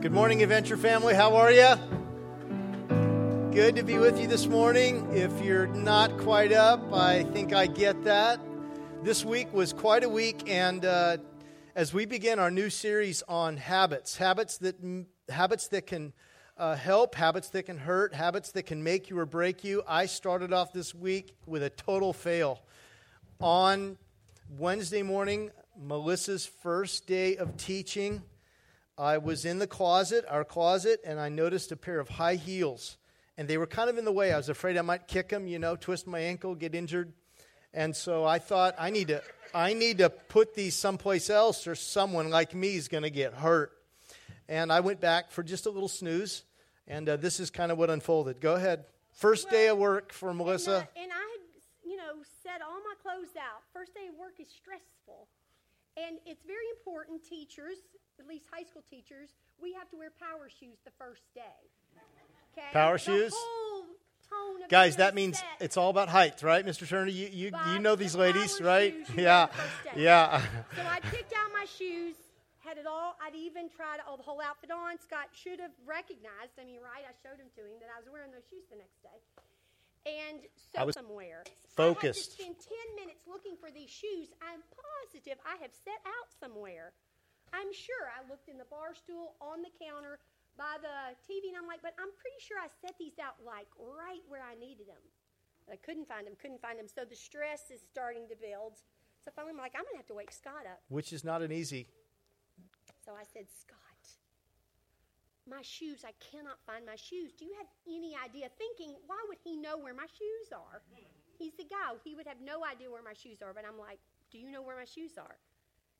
Good morning, Adventure family. How are you? Good to be with you this morning. If you're not quite up, I think I get that. This week was quite a week, and as we begin our new series on habits that can help, habits that can hurt, habits that can make you or break you, I started off this week with a total fail. On Wednesday morning, Melissa's first day of teaching, I was in the closet, our closet, and I noticed a pair of high heels. And they were kind of in the way. I was afraid I might kick them, you know, twist my ankle, get injured. And so I thought, I need to put these someplace else or someone like me is going to get hurt. And I went back for just a little snooze. And this is kind of what unfolded. Go ahead. First day of work for Melissa. And I set all my clothes out. First day of work is stressful. And it's very important, teachers, at least high school teachers, we have to wear power shoes the first day. Okay? Power shoes? Whole tone of guys, that means it's all about height, right, Mr. Turner? You know these ladies, right? Yeah. Yeah. So I picked out my shoes, I'd even tried the whole outfit on. Scott should have recognized, I showed him to him that I was wearing those shoes the next day. And so I was somewhere. Focused. So I had to spend 10 minutes looking for these shoes. I'm positive I have set out somewhere. I'm sure I looked in the bar stool, on the counter, by the TV, and I'm like, but I'm pretty sure I set these out like right where I needed them. But I couldn't find them. So the stress is starting to build. So finally I'm like, I'm going to have to wake Scott up. Which is not an easy. So I said, Scott, my shoes, I cannot find my shoes. Do you have any idea? Thinking, why would he know where my shoes are? He's the guy. He would have no idea where my shoes are. But I'm like, do you know where my shoes are?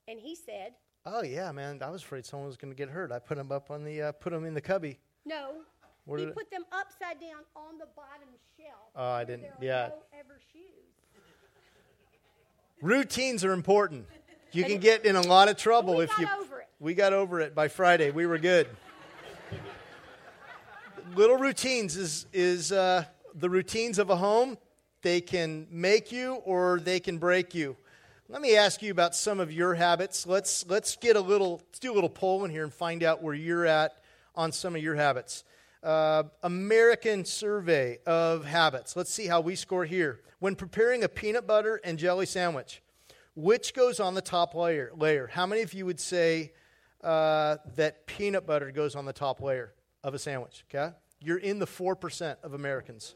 And he said, oh, yeah, man, I was afraid someone was going to get hurt. I put them up on the, put them in the cubby. No, he put them upside down on the bottom shelf. Oh, I didn't, yeah. No ever shoes. Routines are important. You can get in a lot of trouble if you. We got over it by Friday. We were good. Little routines is the routines of a home. They can make you or they can break you. Let me ask you about some of your habits. Let's do a little poll in here and find out where you're at on some of your habits. American survey of habits. Let's see how we score here. When preparing a peanut butter and jelly sandwich, which goes on the top layer? How many of you would say that peanut butter goes on the top layer of a sandwich? Okay, you're in the 4% of Americans.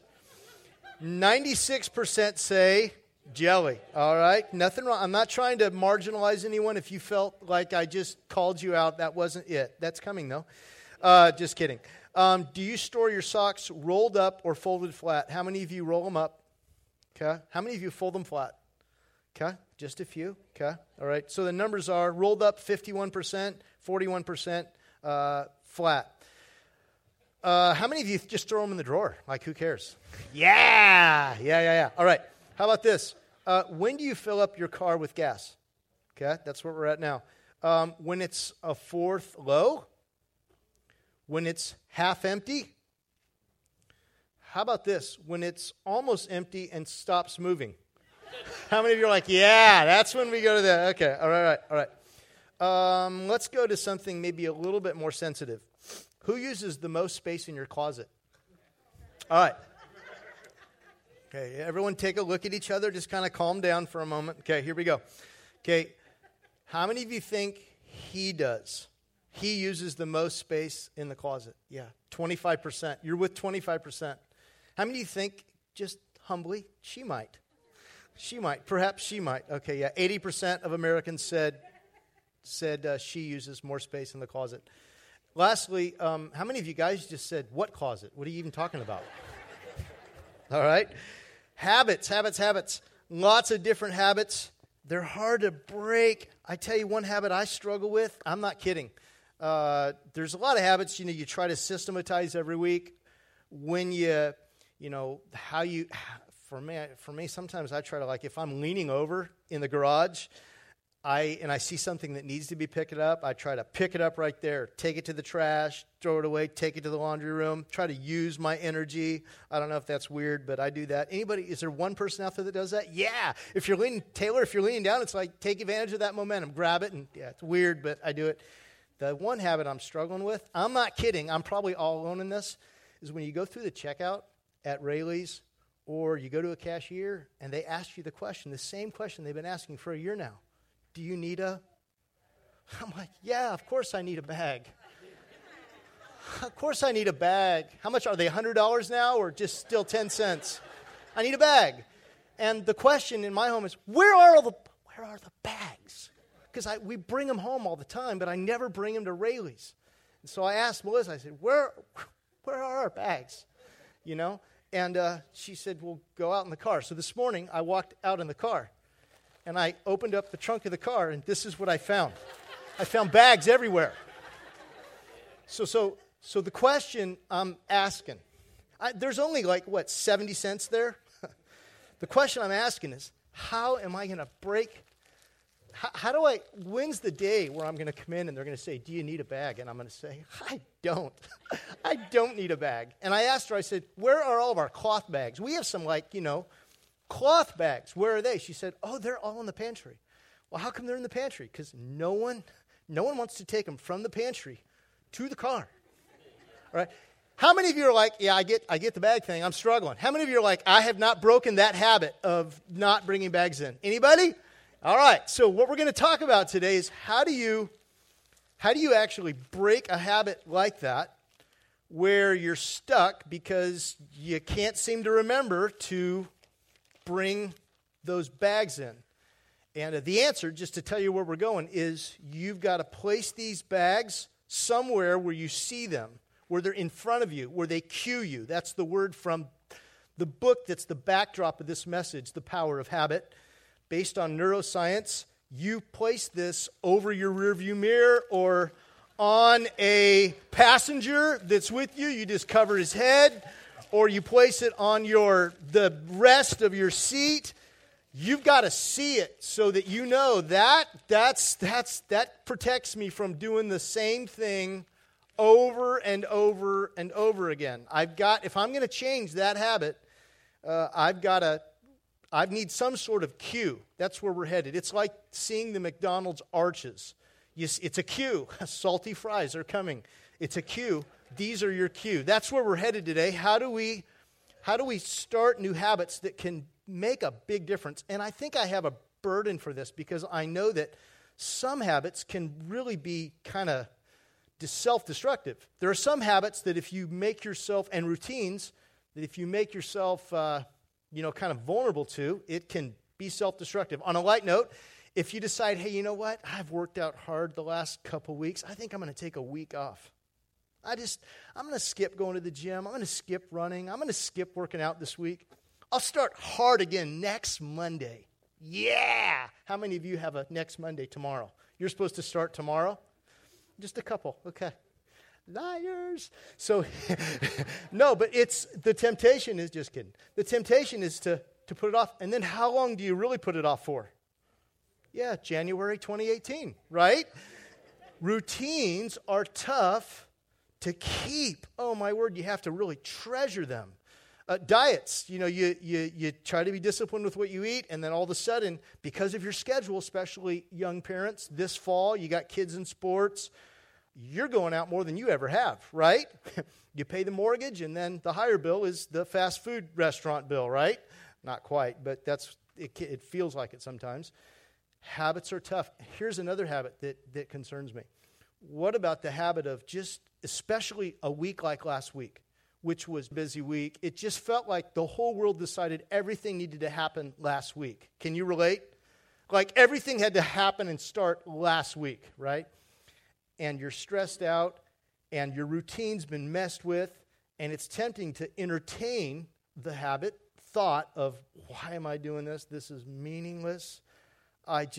96% say jelly. All right. Nothing wrong. I'm not trying to marginalize anyone. If you felt like I just called you out, that wasn't it. That's coming, though. Just kidding. Do you store your socks rolled up or folded flat? How many of you roll them up? Okay. How many of you fold them flat? Okay. Just a few. Okay. All right. So the numbers are rolled up 51%, 41% flat. How many of you just throw them in the drawer? Like, who cares? Yeah. All right. How about this? When do you fill up your car with gas? Okay, that's where we're at now. When it's a fourth low? When it's half empty? How about this? When it's almost empty and stops moving? How many of you are like, yeah, that's when we go to the... Okay, all right. Let's go to something maybe a little bit more sensitive. Who uses the most space in your closet? All right. Okay, everyone take a look at each other. Just kind of calm down for a moment. Okay, here we go. Okay, how many of you think he does? He uses the most space in the closet. Yeah, 25%. You're with 25%. How many of you think, just humbly, she might. Perhaps she might. Okay, yeah, 80% of Americans said she uses more space in the closet. Lastly, how many of you guys just said, what closet? What are you even talking about? All right. Habits. Lots of different habits. They're hard to break. I tell you one habit I struggle with. I'm not kidding. There's a lot of habits, you try to systematize every week. When for me, sometimes I try to, like, if I'm leaning over in the garage, I see something that needs to be picked up, I try to pick it up right there, take it to the trash, throw it away, take it to the laundry room, try to use my energy. I don't know if that's weird, but I do that. Anybody, is there one person out there that does that? Yeah. If you're leaning down, it's like take advantage of that momentum. Grab it, and yeah, it's weird, but I do it. The one habit I'm struggling with, I'm not kidding, I'm probably all alone in this, is when you go through the checkout at Raley's or you go to a cashier and they ask you the question, the same question they've been asking for a year now. Do you need a? I'm like, yeah, of course I need a bag. Of course I need a bag. How much are they, $100 now or just still 10 cents? I need a bag. And the question in my home is, where are the bags? Because we bring them home all the time, but I never bring them to Raley's. And so I asked Melissa, I said, where are our bags? You know? And she said, well, go out in the car. So this morning, I walked out in the car, and I opened up the trunk of the car, and this is what I found. I found bags everywhere. So the question I'm asking, there's only 70 cents there? The question I'm asking is, how am I going to break... when's the day where I'm going to come in and they're going to say, do you need a bag? And I'm going to say, I don't. I don't need a bag. And I asked her, I said, where are all of our cloth bags? We have some cloth bags. Where are they? She said, oh, they're all in the pantry. Well, how come they're in the pantry? Because no one wants to take them from the pantry to the car. All right. How many of you are like, yeah, I get the bag thing. I'm struggling. How many of you are like, I have not broken that habit of not bringing bags in? Anybody? All right, so what we're going to talk about today is how do you actually break a habit like that where you're stuck because you can't seem to remember to bring those bags in. And the answer, just to tell you where we're going, is you've got to place these bags somewhere where you see them, where they're in front of you, where they cue you. That's the word from the book that's the backdrop of this message, The Power of Habit. Based on neuroscience, you place this over your rearview mirror or on a passenger that's with you. You just cover his head, or you place it on the rest of your seat. You've got to see it so that you know that protects me from doing the same thing over and over and over again. If I'm going to change that habit, I need some sort of cue. That's where we're headed. It's like seeing the McDonald's arches. It's a cue. Salty fries are coming. It's a cue. These are your cue. That's where we're headed today. How do we start new habits that can make a big difference? And I think I have a burden for this because I know that some habits can really be kind of self-destructive. There are some habits that if you make yourself, and routines, that if you make yourself... kind of vulnerable to, it can be self-destructive. On a light note, if you decide, hey, you know what? I've worked out hard the last couple weeks. I think I'm going to take a week off. I'm going to skip going to the gym. I'm going to skip running. I'm going to skip working out this week. I'll start hard again next Monday. Yeah! How many of you have a next Monday tomorrow? You're supposed to start tomorrow? Just a couple. Okay. Liars. So, no, but the temptation is to put it off. And then how long do you really put it off for? Yeah, January 2018, right? Routines are tough to keep. Oh, my word, you have to really treasure them. Diets, you try to be disciplined with what you eat, and then all of a sudden, because of your schedule, especially young parents, this fall, you got kids in sports, you're going out more than you ever have, right? You pay the mortgage, and then the higher bill is the fast food restaurant bill, right? Not quite, but that's it. It feels like it sometimes. Habits are tough. Here's another habit that concerns me. What about the habit of just, especially a week like last week, which was busy week? It just felt like the whole world decided everything needed to happen last week. Can you relate? Like everything had to happen and start last week, right? And you're stressed out, and your routine's been messed with, and it's tempting to entertain the habit thought of, why am I doing this? This is meaningless. And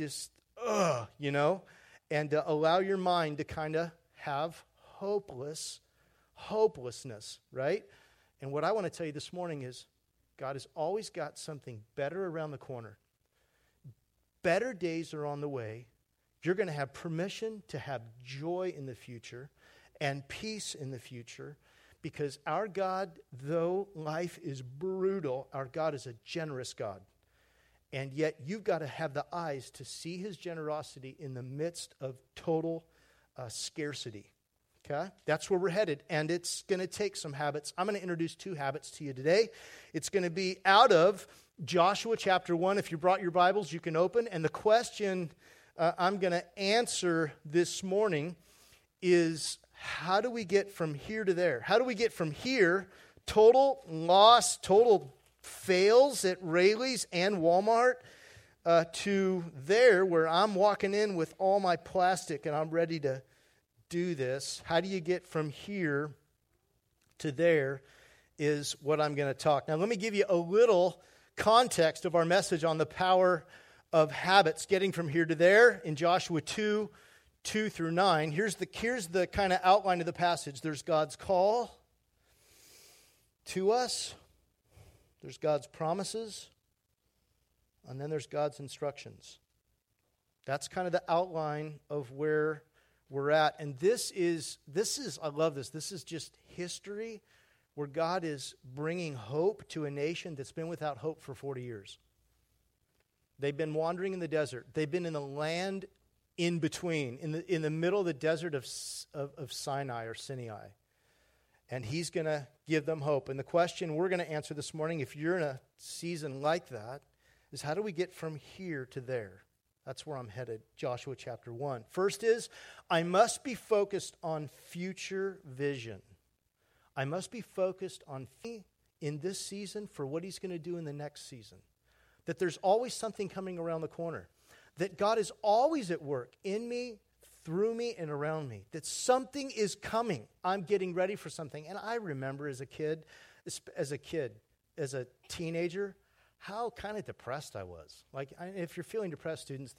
to allow your mind to kind of have hopelessness, right? And what I want to tell you this morning is God has always got something better around the corner. Better days are on the way. You're going to have permission to have joy in the future and peace in the future because our God, though life is brutal, our God is a generous God. And yet you've got to have the eyes to see his generosity in the midst of total scarcity. Okay? That's where we're headed, and it's going to take some habits. I'm going to introduce two habits to you today. It's going to be out of Joshua chapter 1. If you brought your Bibles, you can open. And the question I'm going to answer this morning is, how do we get from here to there? How do we get from here, total loss, total fails at Raley's and Walmart, to there where I'm walking in with all my plastic and I'm ready to do this? How do you get from here to there is what I'm going to talk. Now, let me give you a little context of our message on the power of habits, getting from here to there in Joshua 2, 2 through 9. Here's the kind of outline of the passage. There's God's call to us. There's God's promises. And then there's God's instructions. That's kind of the outline of where we're at. And this is, I love this. This is just history where God is bringing hope to a nation that's been without hope for 40 years. They've been wandering in the desert. They've been in the land in between, in the middle of the desert of Sinai or Sinai. And he's going to give them hope. And the question we're going to answer this morning, if you're in a season like that, is how do we get from here to there? That's where I'm headed, Joshua chapter 1. First is, I must be focused on future vision. I must be focused on in this season for what he's going to do in the next season. That there's always something coming around the corner. That God is always at work in me, through me, and around me. That something is coming. I'm getting ready for something. And I remember as a teenager, how kind of depressed I was. Like, if you're feeling depressed, students,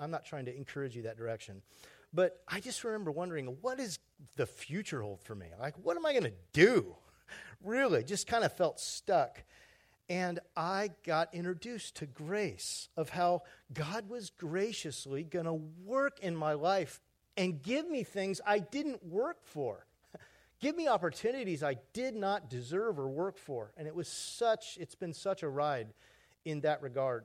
I'm not trying to encourage you that direction. But I just remember wondering, what is the future hold for me? Like, what am I going to do? Really, just kind of felt stuck. And I got introduced to grace, of how God was graciously going to work in my life and give me things I didn't work for. Give me opportunities I did not deserve or work for. And it's been such a ride in that regard.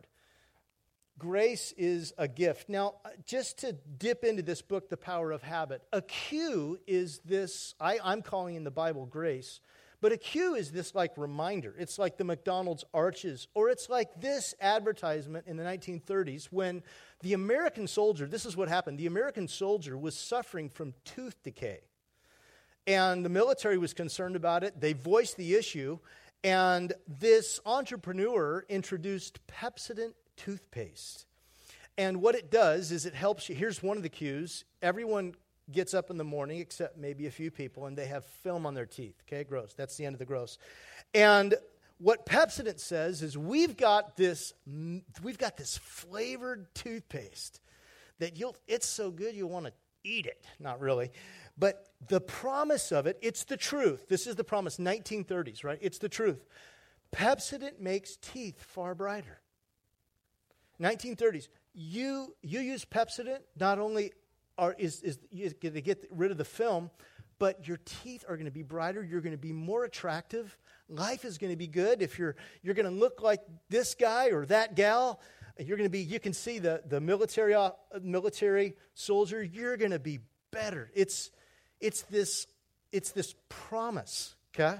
Grace is a gift. Now, just to dip into this book, The Power of Habit, a cue is this, I'm calling in the Bible grace, but a cue is this like reminder. It's like the McDonald's arches, or it's like this advertisement in the 1930s when the American soldier, this is what happened, the American soldier was suffering from tooth decay. And the military was concerned about it. They voiced the issue. And this entrepreneur introduced Pepsodent toothpaste. And what it does is it helps you. Here's one of the cues. Everyone gets up in the morning, except maybe a few people, and they have film on their teeth. Okay, gross. That's the end of the gross. And what Pepsodent says is we've got this flavored toothpaste that it's so good you'll want to eat it. Not really. But the promise of it, it's the truth. This is the promise, 1930s, right? It's the truth. Pepsodent makes teeth far brighter. 1930s. You use Pepsodent, not only is to get rid of the film, but your teeth are going to be brighter. You're going to be more attractive. Life is going to be good. If you're going to look like this guy or that gal, you can see the military soldier. You're going to be better. It's this promise, okay?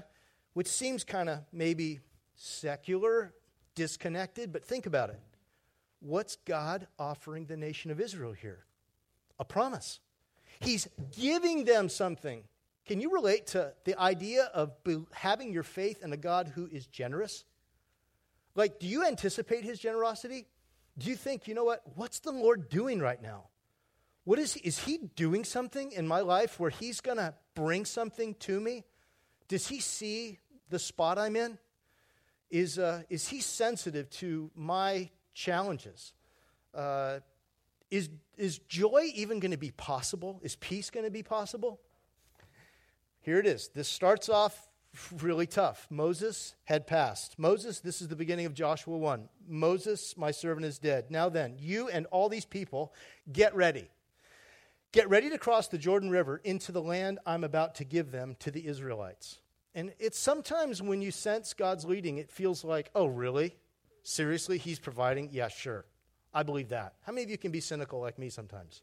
Which seems kind of maybe secular, disconnected, but think about it. What's God offering the nation of Israel here? A promise. He's giving them something. Can you relate to the idea of having your faith in a God who is generous? Like, do you anticipate his generosity? Do you think, you know what? What's the Lord doing right now? What is he doing something in my life where he's going to bring something to me? Does he see the spot I'm in? Is he sensitive to my challenges? Is joy even going to be possible? Is peace going to be possible? Here it is. This starts off really tough. Moses had passed. This is the beginning of Joshua 1. Moses, my servant, is dead. Now then, you and all these people, get ready. Get ready to cross the Jordan River into the land I'm about to give them to the Israelites. And it's sometimes when you sense God's leading, it feels like, oh, really? Seriously, he's providing? Yeah, sure. I believe that. How many of you can be cynical like me sometimes?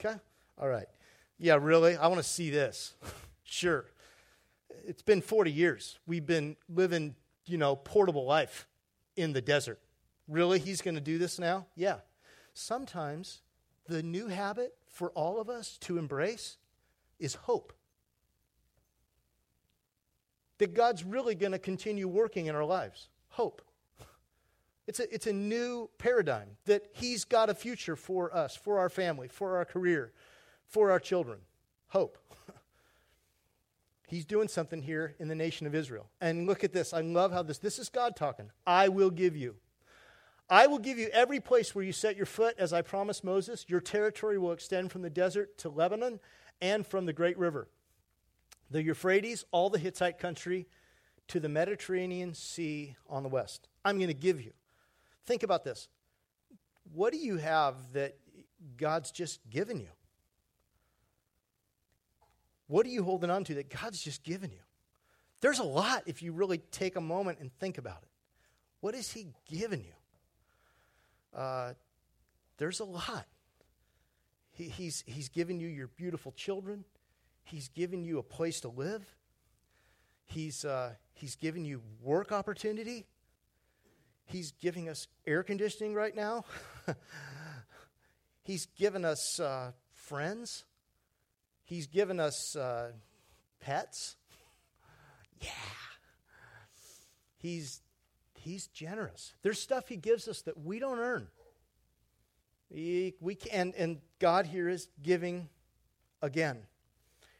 Okay? All right. Yeah, really? I want to see this. Sure. It's been 40 years. We've been living, portable life in the desert. Really? He's going to do this now? Yeah. Sometimes the new habit for all of us to embrace is hope. That God's really going to continue working in our lives. Hope. It's a new paradigm that he's got a future for us, for our family, for our career, for our children. Hope. He's doing something here in the nation of Israel. And look at this. I love how this is God talking. I will give you every place where you set your foot, as I promised Moses. Your territory will extend from the desert to Lebanon and from the great river, the Euphrates, all the Hittite country, to the Mediterranean Sea on the west. I'm going to give you. Think about this. What do you have that God's just given you? What are you holding on to that God's just given you? There's a lot if you really take a moment and think about it. What has he given you? There's a lot. He's given you your beautiful children. He's given you a place to live. He's given you work opportunity. He's giving us air conditioning right now. He's given us friends. He's given us pets. Yeah. He's generous. There's stuff he gives us that we don't earn. We can, and God here is giving again.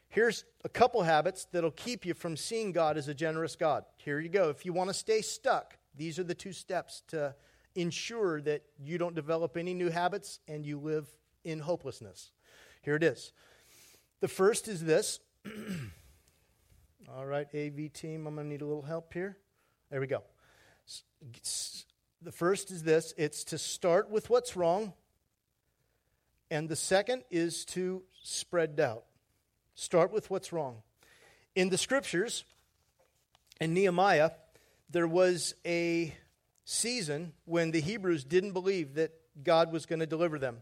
Here's a couple habits that'll keep you from seeing God as a generous God. Here you go. If you want to stay stuck, these are the 2 steps to ensure that you don't develop any new habits and you live in hopelessness. Here it is. The first is this. All right, AV team, I'm going to need a little help here. There we go. The first is this. It's to start with what's wrong. And the second is to spread doubt. Start with what's wrong. In the scriptures, in Nehemiah, there was a season when the Hebrews didn't believe that God was going to deliver them.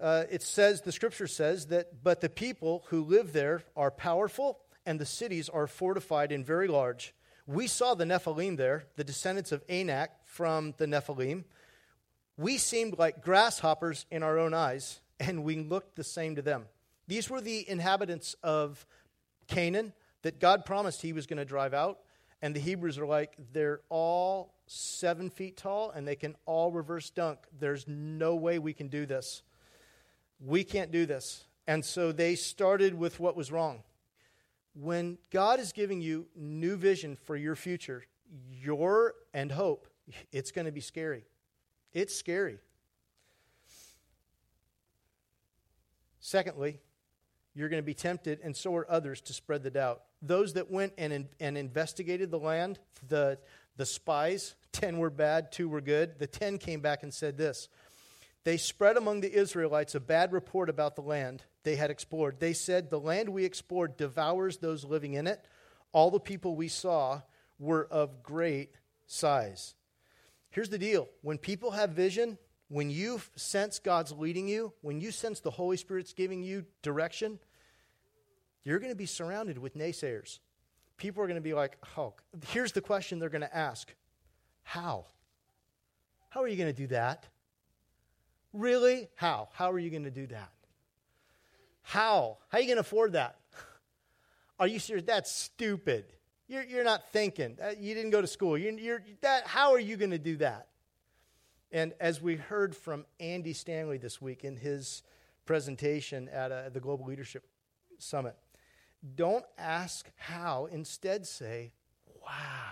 The scripture says that, but the people who live there are powerful and the cities are fortified and very large. We saw the Nephilim there, the descendants of Anak from the Nephilim. We seemed like grasshoppers in our own eyes, and we looked the same to them. These were the inhabitants of Canaan that God promised he was going to drive out. And the Hebrews are like, they're all 7 feet tall and they can all reverse dunk. There's no way we can do this. We can't do this. And so they started with what was wrong. When God is giving you new vision for your future, and hope, it's going to be scary. It's scary. Secondly, you're going to be tempted, and so are others, to spread the doubt. Those that went and investigated the land, the spies, 10 were bad, 2 were good. The 10 came back and said this. They spread among the Israelites a bad report about the land they had explored. They said, the land we explored devours those living in it. All the people we saw were of great size. Here's the deal. When people have vision, when you sense God's leading you, when you sense the Holy Spirit's giving you direction, you're going to be surrounded with naysayers. People are going to be like, oh, here's the question they're going to ask. How? How are you going to do that? Really? How? How are you going to do that? How? How are you going to afford that? Are you serious? That's stupid. You're not thinking. You didn't go to school. How are you going to do that? And as we heard from Andy Stanley this week in his presentation at the Global Leadership Summit, don't ask how. Instead, say, wow.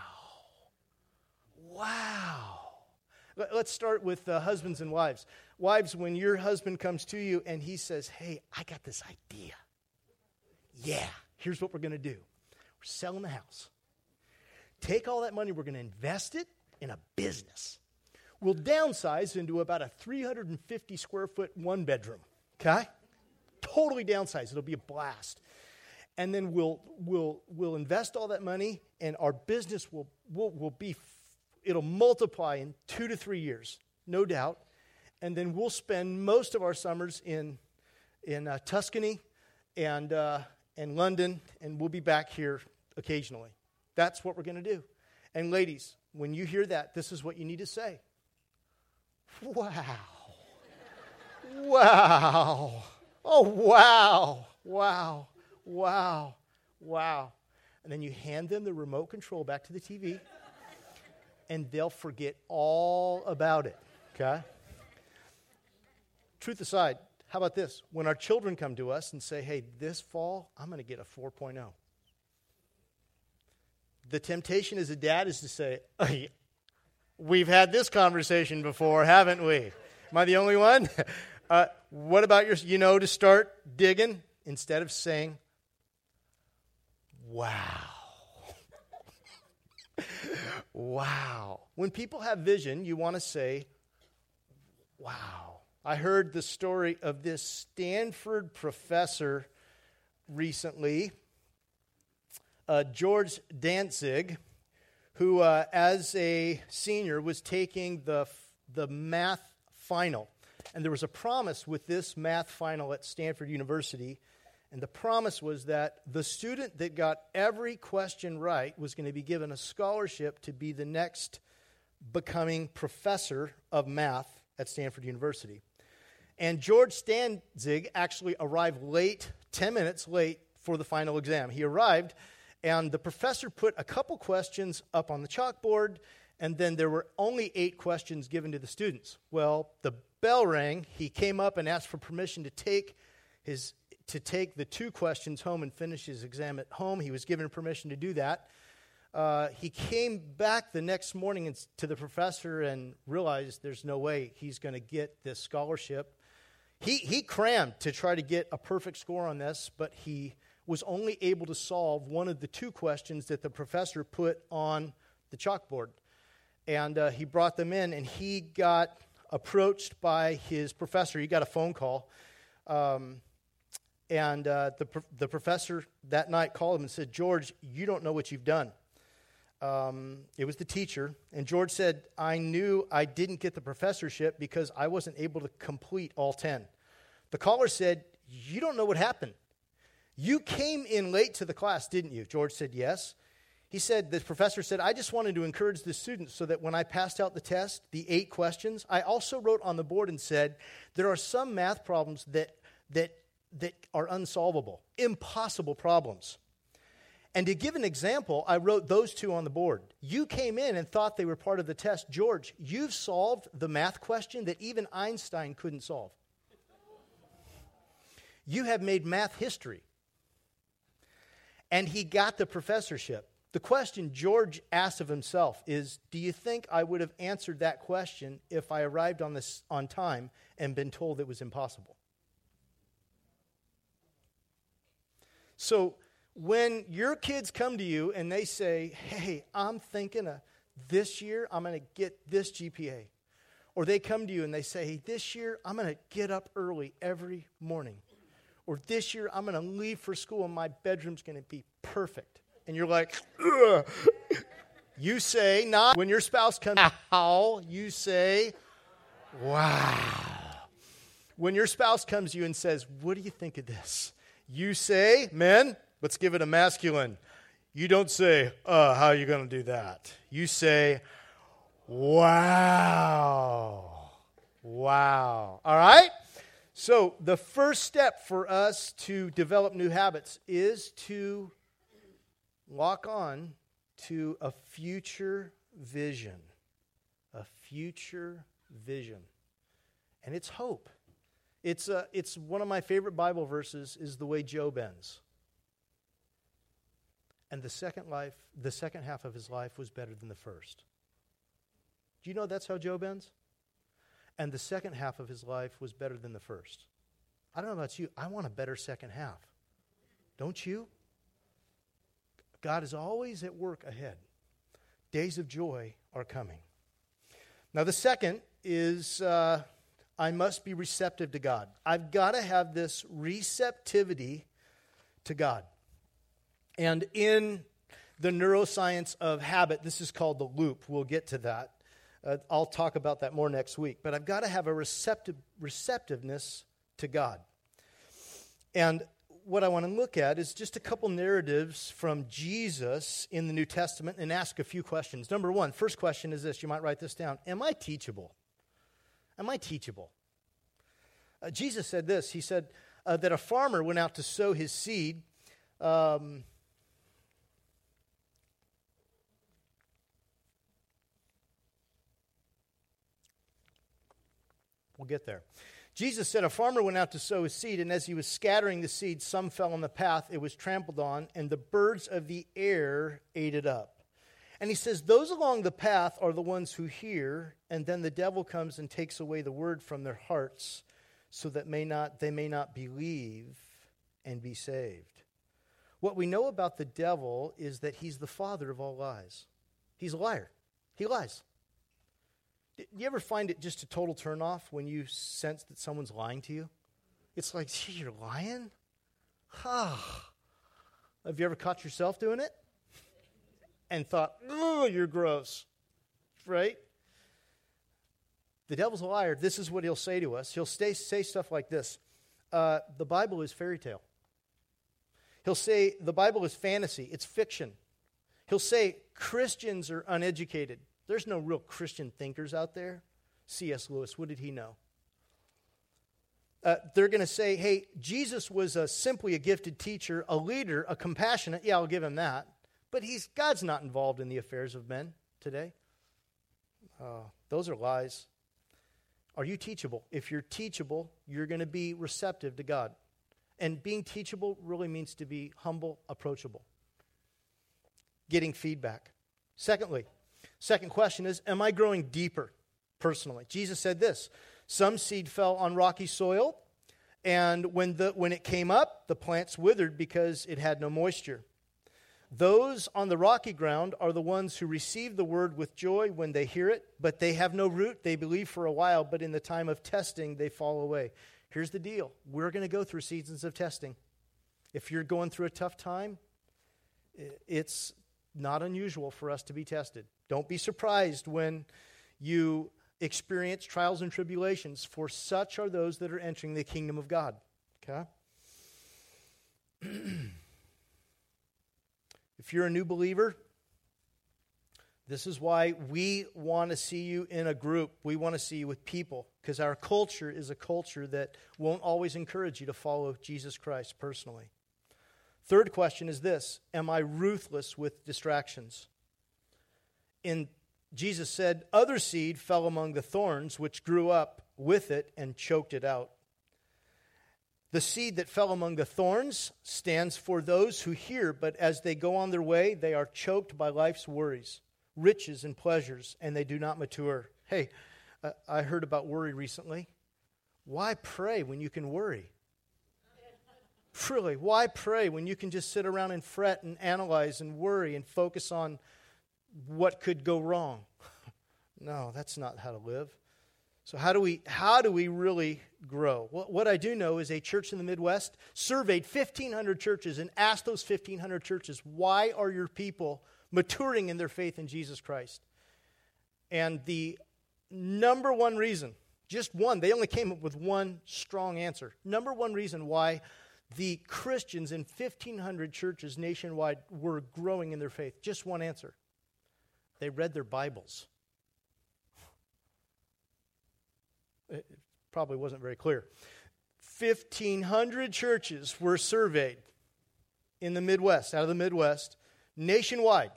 Let's start with husbands and wives. Wives, when your husband comes to you and he says, hey, I got this idea. Yeah, here's what we're going to do. We're selling the house. Take all that money. We're going to invest it in a business. We'll downsize into about a 350 square foot 1-bedroom. Okay? Totally downsize. It'll be a blast. And then we'll invest all that money, and our business it'll multiply in 2 to 3 years, no doubt. And then we'll spend most of our summers in Tuscany and London, and we'll be back here occasionally. That's what we're going to do. And ladies, when you hear that, this is what you need to say. Wow. Wow. Oh, wow. Wow. Wow. Wow. And then you hand them the remote control back to the TV, and they'll forget all about it, okay? Truth aside, how about this? When our children come to us and say, hey, this fall, I'm going to get a 4.0. The temptation as a dad is to say, hey, we've had this conversation before, haven't we? Am I the only one? What about your, to start digging? Instead of saying, wow. Wow. When people have vision, you want to say, wow. I heard the story of this Stanford professor recently, George Dantzig, who as a senior was taking the math final. And there was a promise with this math final at Stanford University. And the promise was that the student that got every question right was going to be given a scholarship to be the next becoming professor of math at Stanford University. And George Dantzig actually arrived late, 10 minutes late, for the final exam. He arrived, and the professor put a couple questions up on the chalkboard, and then there were only 8 questions given to the students. Well, the bell rang. He came up and asked for permission to take the 2 questions home and finish his exam at home. He was given permission to do that. He came back the next morning to the professor and realized there's no way he's going to get this scholarship. He crammed to try to get a perfect score on this, but he was only able to solve one of the 2 questions that the professor put on the chalkboard. And he brought them in, and he got approached by his professor. He got a phone call. The professor that night called him and said, George, you don't know what you've done. It was the teacher. And George said, I knew I didn't get the professorship because I wasn't able to complete all 10. The caller said, you don't know what happened. You came in late to the class, didn't you? George said, yes. He said, the professor said, I just wanted to encourage the students so that when I passed out the test, the 8 questions, I also wrote on the board and said, there are some math problems that are unsolvable, impossible problems. And to give an example, I wrote those 2 on the board. You came in and thought they were part of the test. George, you've solved the math question that even Einstein couldn't solve. You have made math history. And he got the professorship. The question George asked of himself is, do you think I would have answered that question if I arrived on time and been told it was impossible? So when your kids come to you and they say, hey, I'm thinking this year I'm going to get this GPA. Or they come to you and they say, hey, this year I'm going to get up early every morning. Or this year I'm going to leave for school and my bedroom's going to be perfect. And you're like, ugh. You say, not when your spouse comes, ow, you say, wow. When your spouse comes to you and says, what do you think of this? You say, men, let's give it a masculine. You don't say, how are you going to do that? You say, wow. Wow. All right? So the first step for us to develop new habits is to lock on to a future vision. A future vision. And it's hope. It's one of my favorite Bible verses is the way Job ends. And the second half of his life was better than the first. Do you know that's how Job ends? And the second half of his life was better than the first. I don't know about you. I want a better second half. Don't you? God is always at work ahead. Days of joy are coming. Now the second is... I must be receptive to God. I've got to have this receptivity to God. And in the neuroscience of habit, this is called the loop. We'll get to that. I'll talk about that more next week. But I've got to have a receptiveness to God. And what I want to look at is just a couple narratives from Jesus in the New Testament and ask a few questions. Number one, first question is this. You might write this down. Am I teachable? Am I teachable? Jesus said this. He said that a farmer went out to sow his seed. We'll get there. Jesus said, a farmer went out to sow his seed, and as he was scattering the seed, some fell on the path. It was trampled on, and the birds of the air ate it up. And he says, those along the path are the ones who hear, and then the devil comes and takes away the word from their hearts, so that they may not believe and be saved. What we know about the devil is that he's the father of all lies. He's a liar. He lies. Do you ever find it just a total turnoff when you sense that someone's lying to you? It's like, gee, you're lying? Have you ever caught yourself doing it? And thought, oh, you're gross, right? The devil's a liar. This is what he'll say to us. He'll say stuff like this. The Bible is fairy tale. He'll say the Bible is fantasy. It's fiction. He'll say Christians are uneducated. There's no real Christian thinkers out there. C.S. Lewis, what did he know? They're going to say, hey, Jesus was simply a gifted teacher, a leader, a compassionate. Yeah, I'll give him that. But God's not involved in the affairs of men today. Those are lies. Are you teachable? If you're teachable, you're going to be receptive to God. And being teachable really means to be humble, approachable. Getting feedback. Second question is, am I growing deeper personally? Jesus said this, some seed fell on rocky soil, and when it came up, the plants withered because it had no moisture. Those on the rocky ground are the ones who receive the word with joy when they hear it, but they have no root. They believe for a while, but in the time of testing, they fall away. Here's the deal. We're going to go through seasons of testing. If you're going through a tough time, it's not unusual for us to be tested. Don't be surprised when you experience trials and tribulations, for such are those that are entering the kingdom of God. Okay? If you're a new believer, this is why we want to see you in a group. We want to see you with people, because our culture is a culture that won't always encourage you to follow Jesus Christ personally. Third question is this, am I ruthless with distractions? And Jesus said, other seed fell among the thorns, which grew up with it and choked it out. The seed that fell among the thorns stands for those who hear, but as they go on their way, they are choked by life's worries, riches, and pleasures, and they do not mature. Hey, I heard about worry recently. Why pray when you can worry? Really, why pray when you can just sit around and fret and analyze and worry and focus on what could go wrong? No, that's not how to live. So how do we really grow? Well, what I do know is a church in the Midwest surveyed 1,500 churches and asked those 1,500 churches, why are your people maturing in their faith in Jesus Christ? And the number one reason, just one, they only came up with one strong answer. Number one reason why the Christians in 1,500 churches nationwide were growing in their faith, just one answer. They read their Bibles. It probably wasn't very clear. 1,500 churches were surveyed in the Midwest, out of the Midwest, nationwide.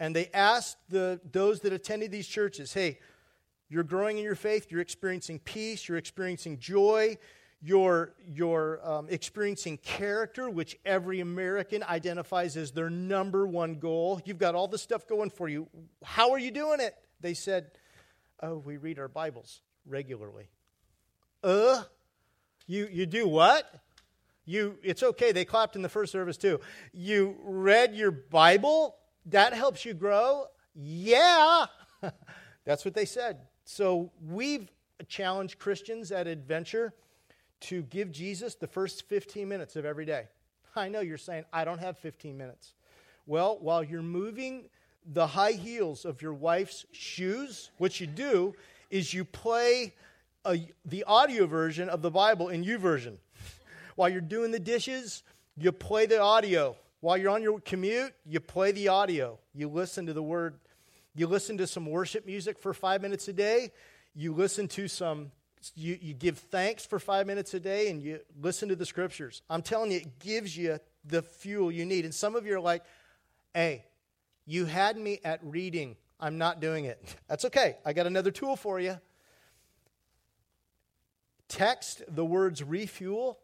And they asked those that attended these churches, hey, you're growing in your faith, you're experiencing peace, you're experiencing joy, you're experiencing character, which every American identifies as their number one goal. You've got all this stuff going for you. How are you doing it? They said, oh, we read our Bibles regularly. You do what? It's okay. They clapped in the first service too. You read your Bible? That helps you grow? Yeah. That's what they said. So we've challenged Christians at Adventure to give Jesus the first 15 minutes of every day. I know you're saying, I don't have 15 minutes. Well, while you're moving the high heels of your wife's shoes, what you do is you play the audio version of the Bible in YouVersion. While you're doing the dishes, you play the audio. While you're on your commute, you play the audio. You listen to the word. You listen to some worship music for 5 minutes a day. You listen to some, you give thanks for 5 minutes a day, and you listen to the scriptures. I'm telling you, it gives you the fuel you need. And some of you are like, hey, you had me at reading. I'm not doing it. That's okay. I got another tool for you. Text the words refuel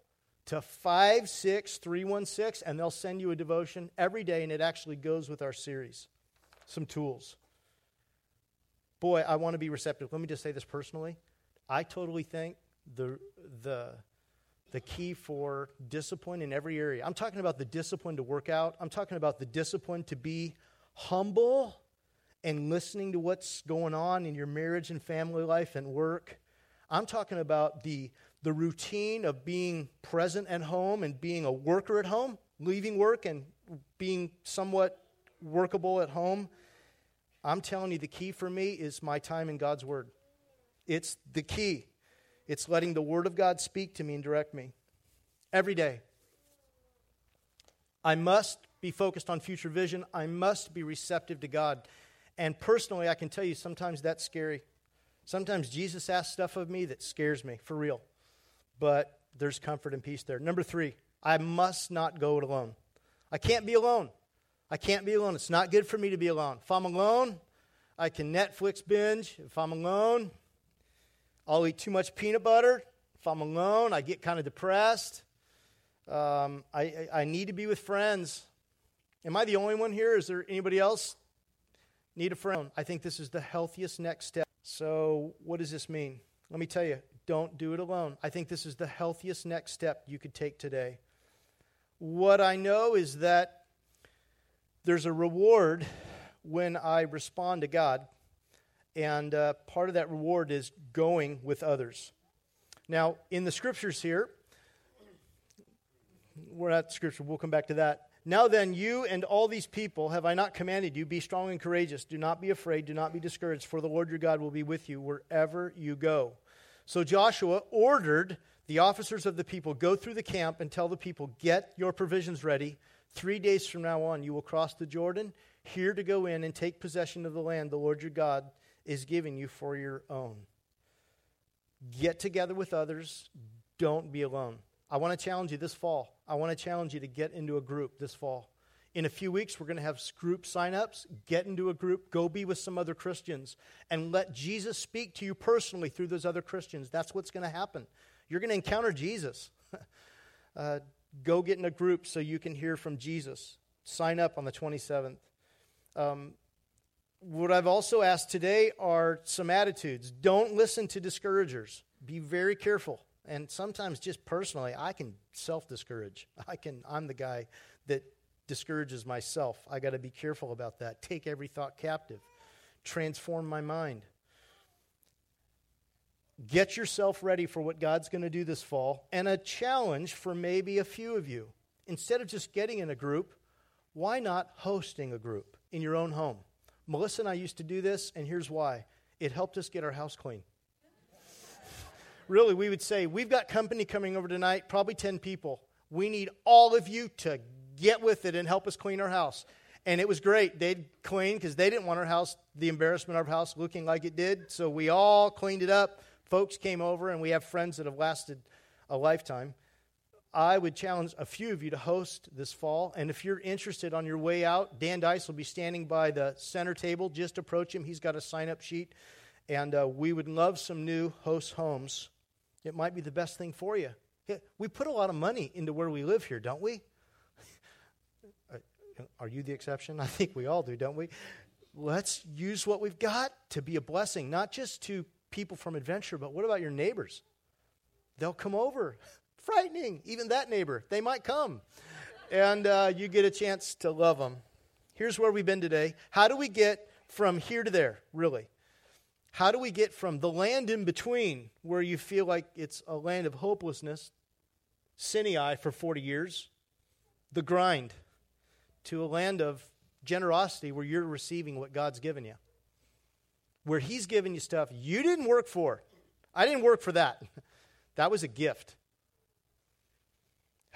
to 56316, and they'll send you a devotion every day, and it actually goes with our series. Some tools. Boy, I want to be receptive. Let me just say this personally. I totally think the key for discipline in every area. I'm talking about the discipline to work out. I'm talking about the discipline to be humble and listening to what's going on in your marriage and family life and work. I'm talking about the routine of being present at home and being a worker at home, leaving work and being somewhat workable at home. I'm telling you, the key for me is my time in God's Word. It's the key. It's letting the Word of God speak to me and direct me. Every day. I must be focused on future vision. I must be receptive to God. And personally, I can tell you, sometimes that's scary. Sometimes Jesus asks stuff of me that scares me, for real. But there's comfort and peace there. Number three, I must not go it alone. I can't be alone. I can't be alone. It's not good for me to be alone. If I'm alone, I can Netflix binge. If I'm alone, I'll eat too much peanut butter. If I'm alone, I get kind of depressed. I need to be with friends. Am I the only one here? Is there anybody else need a friend? I think this is the healthiest next step. So what does this mean? Let me tell you, don't do it alone. I think this is the healthiest next step you could take today. What I know is that there's a reward when I respond to God, and part of that reward is going with others. Now, in the scriptures here, we're not scripture, we'll come back to that. Now then, you and all these people, have I not commanded you, be strong and courageous. Do not be afraid. Do not be discouraged, for the Lord your God will be with you wherever you go. So Joshua ordered the officers of the people, go through the camp and tell the people, get your provisions ready. 3 days from now on, you will cross the Jordan, here to go in and take possession of the land the Lord your God is giving you for your own. Get together with others. Don't be alone. I want to challenge you this fall. I want to challenge you to get into a group this fall. In a few weeks, we're going to have group signups. Get into a group. Go be with some other Christians. And let Jesus speak to you personally through those other Christians. That's what's going to happen. You're going to encounter Jesus. Go get in a group so you can hear from Jesus. Sign up on the 27th. What I've also asked today are some attitudes. Don't listen to discouragers. Be very careful. And sometimes just personally, I can self-discourage. I'm the guy that discourages myself. I got to be careful about that. Take every thought captive. Transform my mind. Get yourself ready for what God's going to do this fall. And a challenge for maybe a few of you. Instead of just getting in a group, why not hosting a group in your own home? Melissa and I used to do this, and here's why. It helped us get our house clean. Really, we would say, we've got company coming over tonight, probably 10 people. We need all of you to get with it and help us clean our house. And it was great. They'd clean because they didn't want our house, the embarrassment of our house looking like it did. So we all cleaned it up. Folks came over, and we have friends that have lasted a lifetime. I would challenge a few of you to host this fall. And if you're interested, on your way out, Dan Dice will be standing by the center table. Just approach him. He's got a sign-up sheet. And we would love some new host homes. It might be the best thing for you. We put a lot of money into where we live here, don't we? Are you the exception? I think we all do, don't we? Let's use what we've got to be a blessing, not just to people from Adventure, but what about your neighbors? They'll come over. Frightening, even that neighbor. They might come. And you get a chance to love them. Here's where we've been today. How do we get from here to there, really? How do we get from the land in between, where you feel like it's a land of hopelessness, Sinai for 40 years, the grind, to a land of generosity where you're receiving what God's given you, where He's given you stuff you didn't work for? I didn't work for that. That was a gift.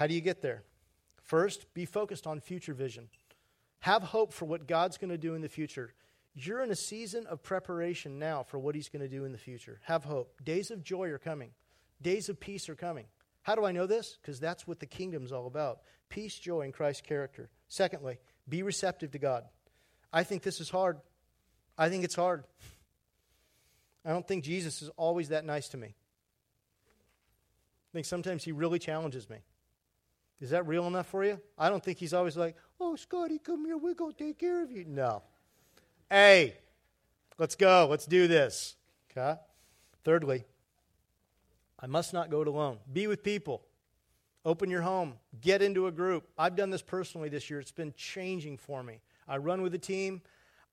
How do you get there? First, be focused on future vision. Have hope for what God's going to do in the future. You're in a season of preparation now for what he's going to do in the future. Have hope. Days of joy are coming. Days of peace are coming. How do I know this? Because that's what the kingdom's all about. Peace, joy, and Christ's character. Secondly, be receptive to God. I think this is hard. I think it's hard. I don't think Jesus is always that nice to me. I think sometimes he really challenges me. Is that real enough for you? I don't think he's always like, oh, Scotty, come here. We're going to take care of you. No. Hey, let's go. Let's do this. Okay. Thirdly, I must not go it alone. Be with people. Open your home. Get into a group. I've done this personally this year. It's been changing for me. I run with a team.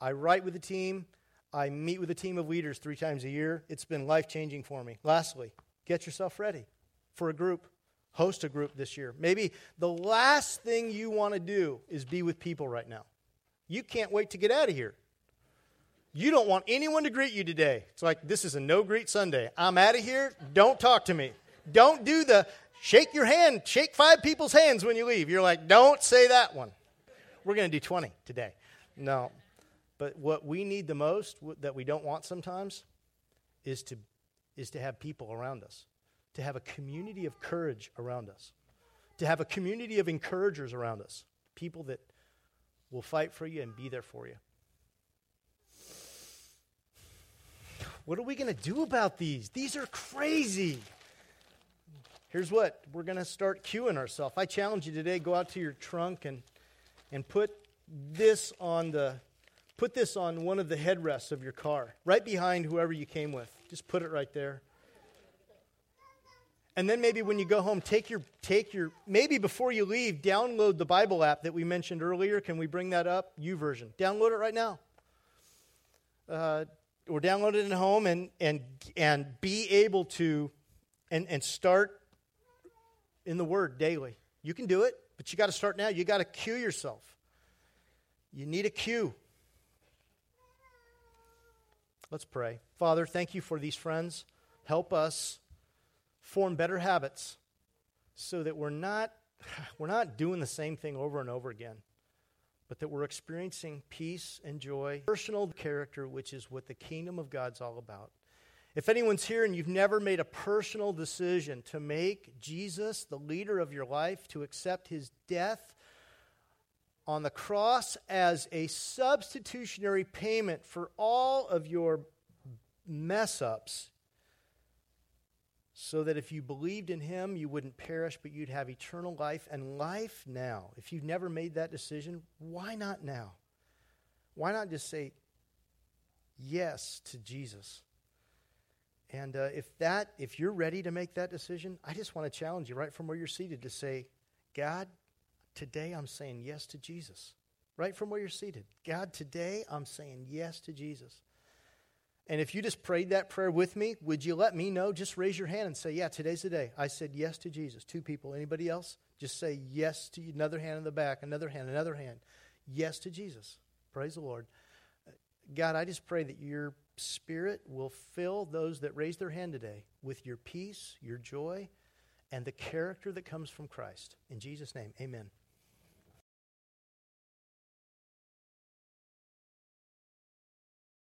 I write with a team. I meet with a team of leaders 3 times a year. It's been life-changing for me. Lastly, get yourself ready for a group. Host a group this year. Maybe the last thing you want to do is be with people right now. You can't wait to get out of here. You don't want anyone to greet you today. It's like, this is a no-greet Sunday. I'm out of here. Don't talk to me. Don't do the shake your hand, shake 5 people's hands when you leave. You're like, don't say that one. We're going to do 20 today. No. But what we need the most, that we don't want sometimes, is to have people around us. To have a community of courage around us, to have a community of encouragers around us, people that will fight for you and be there for you. What are we going to do about these? These are crazy. Here's what. We're going to start cueing ourselves. I challenge you today, go out to your trunk and put this on one of the headrests of your car, right behind whoever you came with. Just put it right there. And then maybe when you go home, take your maybe before you leave, download the Bible app that we mentioned earlier. Can we bring that up? YouVersion. Download it right now. Or download it at home and be able to and start in the Word daily. You can do it, but you got to start now. You got to cue yourself. You need a cue. Let's pray. Father, thank you for these friends. Help us form better habits so that we're not doing the same thing over and over again, but that we're experiencing peace and joy, personal character, which is what the kingdom of God's all about. If anyone's here and you've never made a personal decision to make Jesus the leader of your life, to accept his death on the cross as a substitutionary payment for all of your mess-ups, so that if you believed in him, you wouldn't perish, but you'd have eternal life and life now. If you've never made that decision, why not now? Why not just say yes to Jesus? And if you're ready to make that decision, I just want to challenge you right from where you're seated to say, God, today I'm saying yes to Jesus. Right from where you're seated. God, today I'm saying yes to Jesus. And if you just prayed that prayer with me, would you let me know? Just raise your hand and say, yeah, today's the day. I said yes to Jesus. 2 people. Anybody else? Just say yes to you. Another hand in the back. Another hand. Another hand. Yes to Jesus. Praise the Lord. God, I just pray that your Spirit will fill those that raise their hand today with your peace, your joy, and the character that comes from Christ. In Jesus' name, amen.